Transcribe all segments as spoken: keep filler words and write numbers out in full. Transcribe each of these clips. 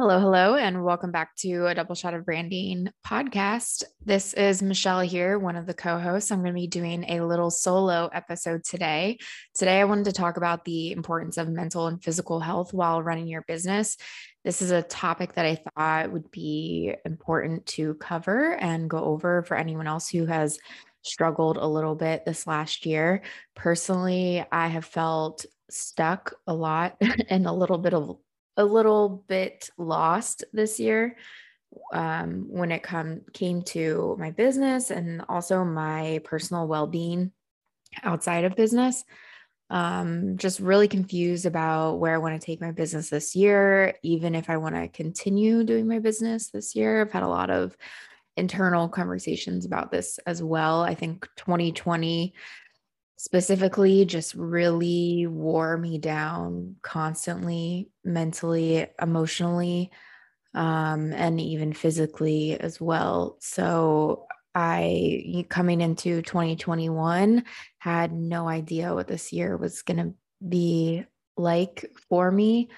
Hello, hello, and welcome back to a Double Shot of Branding podcast. This is Michelle here, one of the co-hosts. I'm going to be doing a little solo episode today. Today, I wanted to talk about the importance of mental and physical health while running your business. This is a topic that I thought would be important to cover and go over for anyone else who has struggled a little bit this last year. Personally, I have felt stuck a lot and a little bit of a little bit lost this year um, when it come, came to my business and also my personal well-being outside of business. Um, just really confused about where I want to take my business this year, even if I want to continue doing my business this year. I've had a lot of internal conversations about this as well. I think twenty twenty specifically just really wore me down constantly, mentally, emotionally, um, and even physically as well. So I, coming into twenty twenty-one, had no idea what this year was going to be like for me.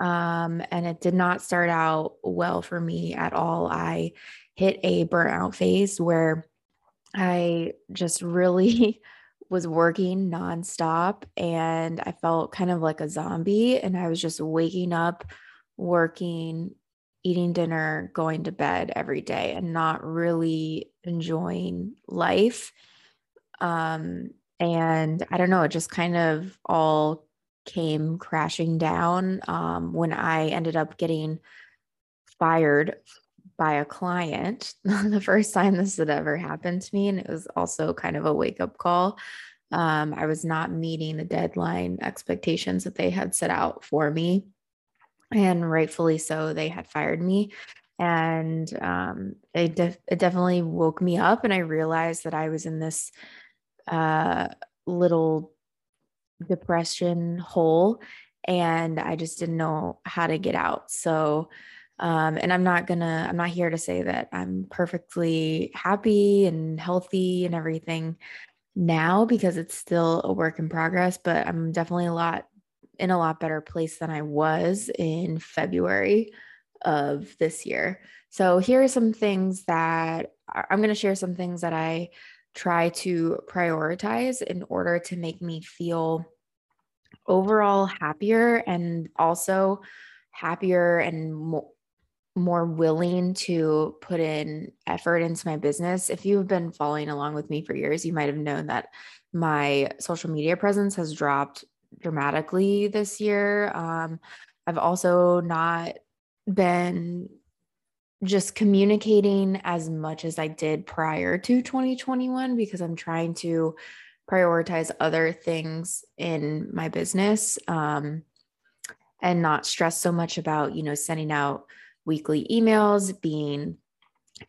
Um, and it did not start out well for me at all. I hit a burnout phase where I just really was working nonstop, and I felt kind of like a zombie, and I was just waking up, working, eating dinner, going to bed every day, and not really enjoying life. Um, and I don't know, it just kind of all came crashing down um, when I ended up getting fired by a client, the first time this had ever happened to me. And it was also kind of a wake-up call. Um, I was not meeting the deadline expectations that they had set out for me. And rightfully so, they had fired me. And um, it, def- it definitely woke me up. And I realized that I was in this uh, little depression hole, and I just didn't know how to get out. So Um, and I'm not gonna, I'm not here to say that I'm perfectly happy and healthy and everything now, because it's still a work in progress, but I'm definitely a lot in a lot better place than I was in February of this year. So here are some things that I'm going to share some things that I try to prioritize in order to make me feel overall happier, and also happier and more, more willing to put in effort into my business. If you've been following along with me for years, you might have known that my social media presence has dropped dramatically this year. Um, I've also not been just communicating as much as I did prior to twenty twenty-one, because I'm trying to prioritize other things in my business um, and not stress so much about, you know, sending out weekly emails, being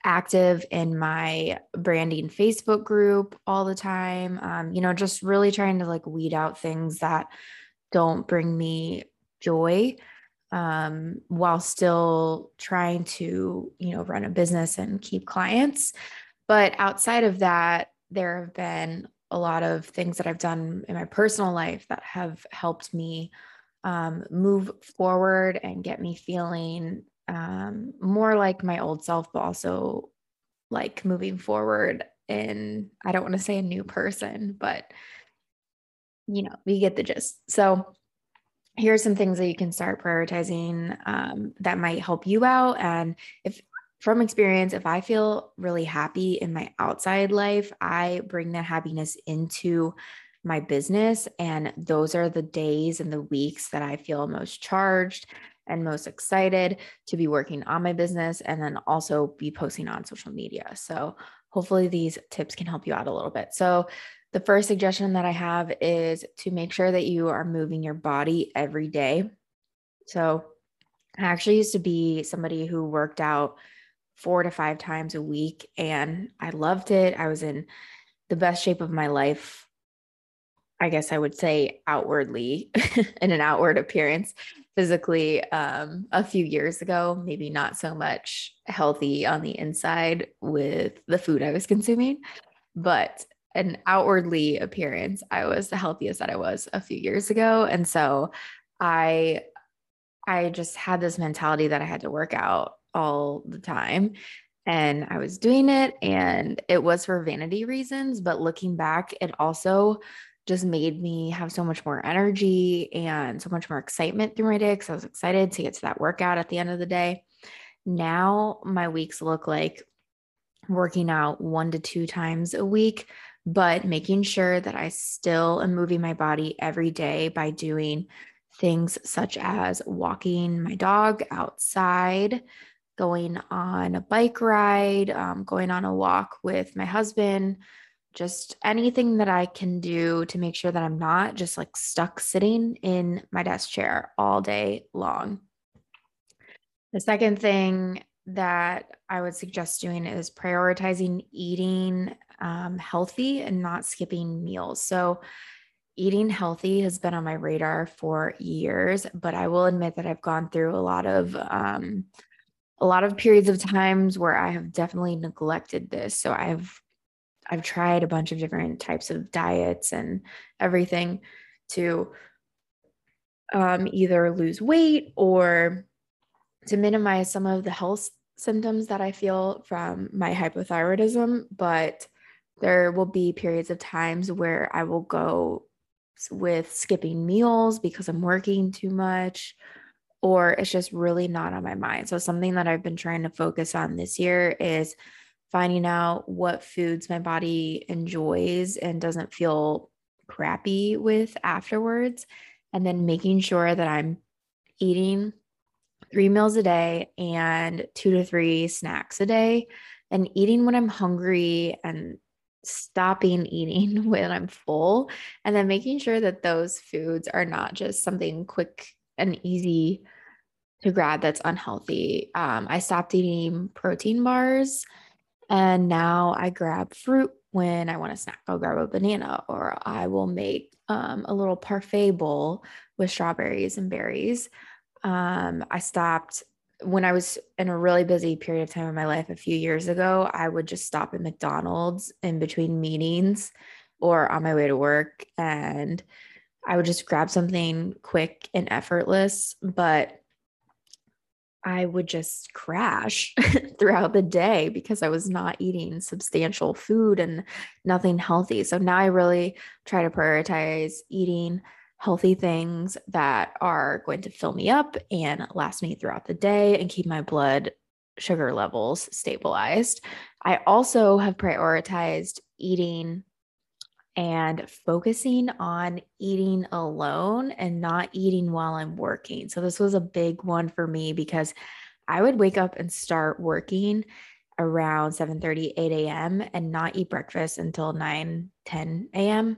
active in my branding Facebook group all the time, um, you know, just really trying to like weed out things that don't bring me joy, um, while still trying to, you know, run a business and keep clients. But outside of that, there have been a lot of things that I've done in my personal life that have helped me um, move forward and get me feeling um, more like my old self, but also like moving forward. And I don't want to say a new person, but you know, we get the gist. So here are some things that you can start prioritizing, um, that might help you out. And if from experience, if I feel really happy in my outside life, I bring that happiness into my business. And those are the days and the weeks that I feel most charged and most excited to be working on my business, and then also be posting on social media. So hopefully these tips can help you out a little bit. So the first suggestion that I have is to make sure that you are moving your body every day. So I actually used to be somebody who worked out four to five times a week, and I loved it. I was in the best shape of my life, I guess I would say outwardly, in an outward appearance, physically, um, a few years ago, maybe not so much healthy on the inside with the food I was consuming, but an outwardly appearance, I was the healthiest that I was a few years ago. And so I I just had this mentality that I had to work out all the time, and I was doing it, and it was for vanity reasons, but looking back, it also just made me have so much more energy and so much more excitement through my day, because I was excited to get to that workout at the end of the day. Now my weeks look like working out one to two times a week, but making sure that I still am moving my body every day by doing things such as walking my dog outside, going on a bike ride, um, going on a walk with my husband, just anything that I can do to make sure that I'm not just like stuck sitting in my desk chair all day long. The second thing that I would suggest doing is prioritizing eating um, healthy and not skipping meals. So eating healthy has been on my radar for years, but I will admit that I've gone through a lot of, um, a lot of periods of times where I have definitely neglected this. So I've I've tried a bunch of different types of diets and everything to um, either lose weight or to minimize some of the health symptoms that I feel from my hypothyroidism. But there will be periods of times where I will go with skipping meals because I'm working too much, or it's just really not on my mind. So something that I've been trying to focus on this year is finding out what foods my body enjoys and doesn't feel crappy with afterwards, and then making sure that I'm eating three meals a day and two to three snacks a day, and eating when I'm hungry and stopping eating when I'm full, and then making sure that those foods are not just something quick and easy to grab that's unhealthy. Um, I stopped eating protein bars, and now I grab fruit when I want a snack. I'll grab a banana, or I will make um, a little parfait bowl with strawberries and berries. Um, I stopped when I was in a really busy period of time in my life a few years ago. I would just stop at McDonald's in between meetings or on my way to work, and I would just grab something quick and effortless, but I would just crash throughout the day because I was not eating substantial food and nothing healthy. So now I really try to prioritize eating healthy things that are going to fill me up and last me throughout the day and keep my blood sugar levels stabilized. I also have prioritized eating and focusing on eating alone and not eating while I'm working. So this was a big one for me because I would wake up and start working around seven thirty, eight a.m. and not eat breakfast until nine, ten a.m.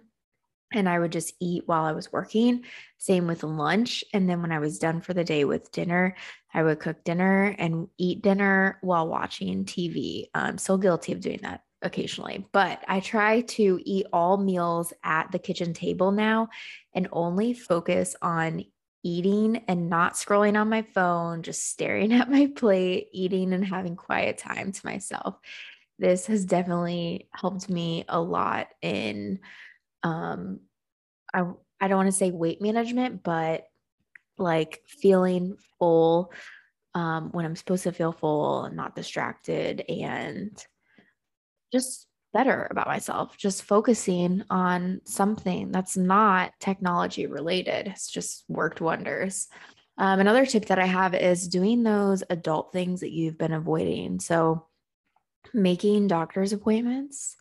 And I would just eat while I was working. Same with lunch. And then when I was done for the day with dinner, I would cook dinner and eat dinner while watching T V. I'm so guilty of doing that occasionally, but I try to eat all meals at the kitchen table now and only focus on eating and not scrolling on my phone, just staring at my plate, eating and having quiet time to myself. This has definitely helped me a lot in, um, I, I don't want to say weight management, but like feeling full, um, when I'm supposed to feel full and not distracted, and just better about myself, just focusing on something that's not technology related. It's just worked wonders. Um, another tip that I have is doing those adult things that you've been avoiding. So making doctor's appointments,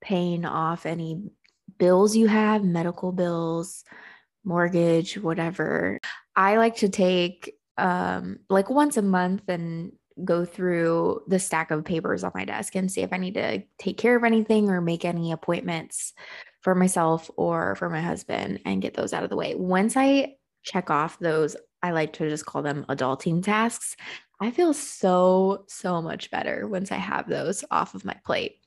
paying off any bills you have, medical bills, mortgage, whatever. I like to take um, like once a month and go through the stack of papers on my desk and see if I need to take care of anything or make any appointments for myself or for my husband and get those out of the way. Once I check off those, I like to just call them adulting tasks. I feel so, so much better once I have those off of my plate.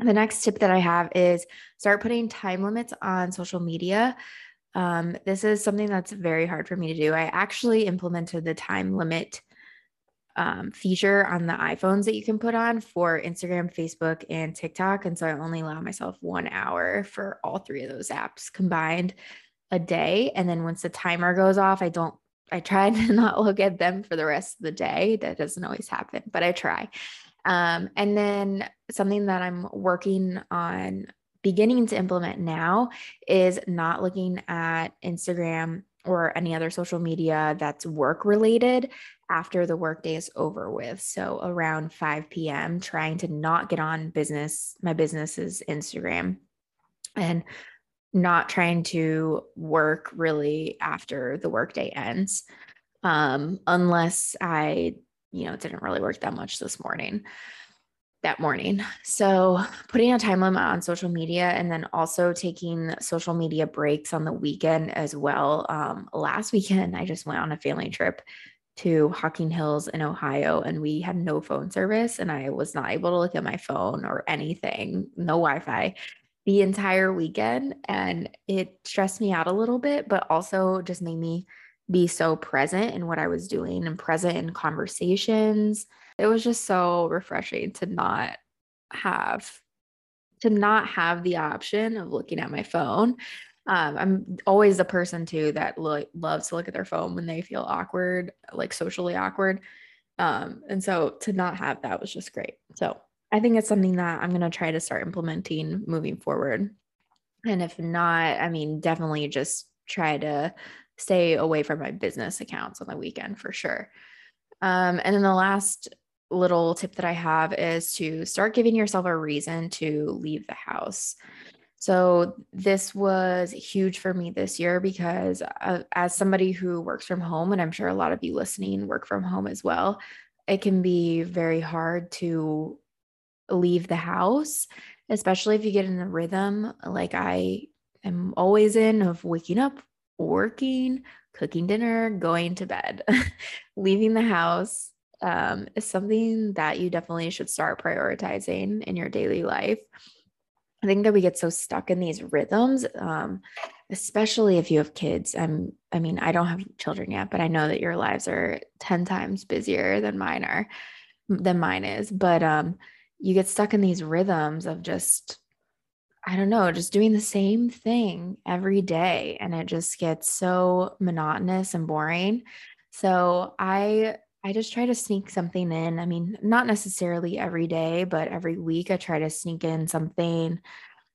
And the next tip that I have is start putting time limits on social media. Um, this is something that's very hard for me to do. I actually implemented the time limit Um, feature on the iPhones that you can put on for Instagram, Facebook, and TikTok. And so I only allow myself one hour for all three of those apps combined a day. And then once the timer goes off, I don't, I try to not look at them for the rest of the day. That doesn't always happen, but I try. Um, and then something that I'm working on beginning to implement now is not looking at Instagram or any other social media that's work related after the workday is over with. So around five p.m., trying to not get on business, my business's Instagram, and not trying to work really after the workday ends. Um, unless I, you know, it didn't really work that much this morning, that morning. So putting a time limit on social media, and then also taking social media breaks on the weekend as well. Um, last weekend, I just went on a family trip to Hocking Hills in Ohio, and we had no phone service, and I was not able to look at my phone or anything, no Wi-Fi the entire weekend. And it stressed me out a little bit, but also just made me be so present in what I was doing and present in conversations. It was just so refreshing to not have, to not have the option of looking at my phone. Um, I'm always the person too that lo- loves to look at their phone when they feel awkward, like socially awkward. Um, and so to not have that was just great. So I think it's something that I'm going to try to start implementing moving forward. And if not, I mean, definitely just try to stay away from my business accounts on the weekend for sure. Um, and then the last little tip that I have is to start giving yourself a reason to leave the house. So this was huge for me this year because uh, as somebody who works from home, and I'm sure a lot of you listening work from home as well, it can be very hard to leave the house, especially if you get in a rhythm like I am always in of waking up, working, cooking dinner, going to bed. Leaving the house um, is something that you definitely should start prioritizing in your daily life. I think that we get so stuck in these rhythms, um, especially if you have kids. I'm, I mean, I don't have children yet, but I know that your lives are ten times busier than mine are, than mine is. But um, you get stuck in these rhythms of just, I don't know, just doing the same thing every day. And it just gets so monotonous and boring. So I, I just try to sneak something in. I mean, not necessarily every day, but every week I try to sneak in something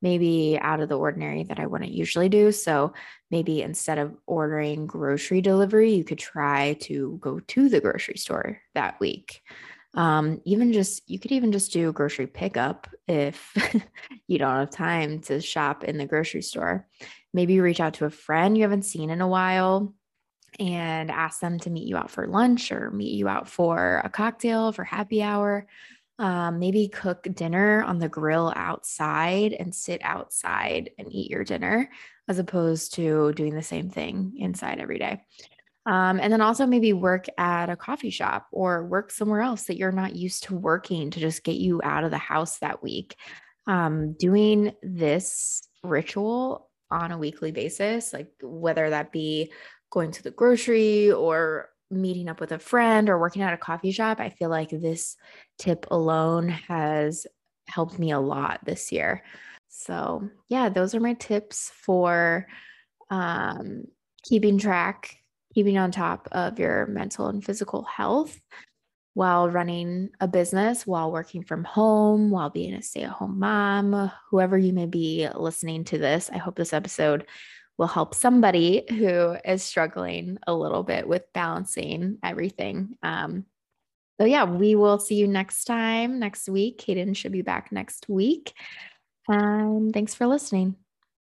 maybe out of the ordinary that I wouldn't usually do. So maybe instead of ordering grocery delivery, you could try to go to the grocery store that week. Um, even just, you could even just do grocery pickup if you don't have time to shop in the grocery store. Maybe reach out to a friend you haven't seen in a while and ask them to meet you out for lunch or meet you out for a cocktail, for happy hour. Um, maybe cook dinner on the grill outside and sit outside and eat your dinner as opposed to doing the same thing inside every day. Um, and then also maybe work at a coffee shop or work somewhere else that you're not used to working to just get you out of the house that week. Um, doing this ritual on a weekly basis, like whether that be going to the grocery or meeting up with a friend or working at a coffee shop, I feel like this tip alone has helped me a lot this year. So yeah, those are my tips for um, keeping track keeping on top of your mental and physical health while running a business, while working from home, while being a stay-at-home mom. Whoever you may be listening to this, I hope this episode will help somebody who is struggling a little bit with balancing everything. Um, so yeah, we will see you next time, next week. Kaden should be back next week. Um, thanks for listening.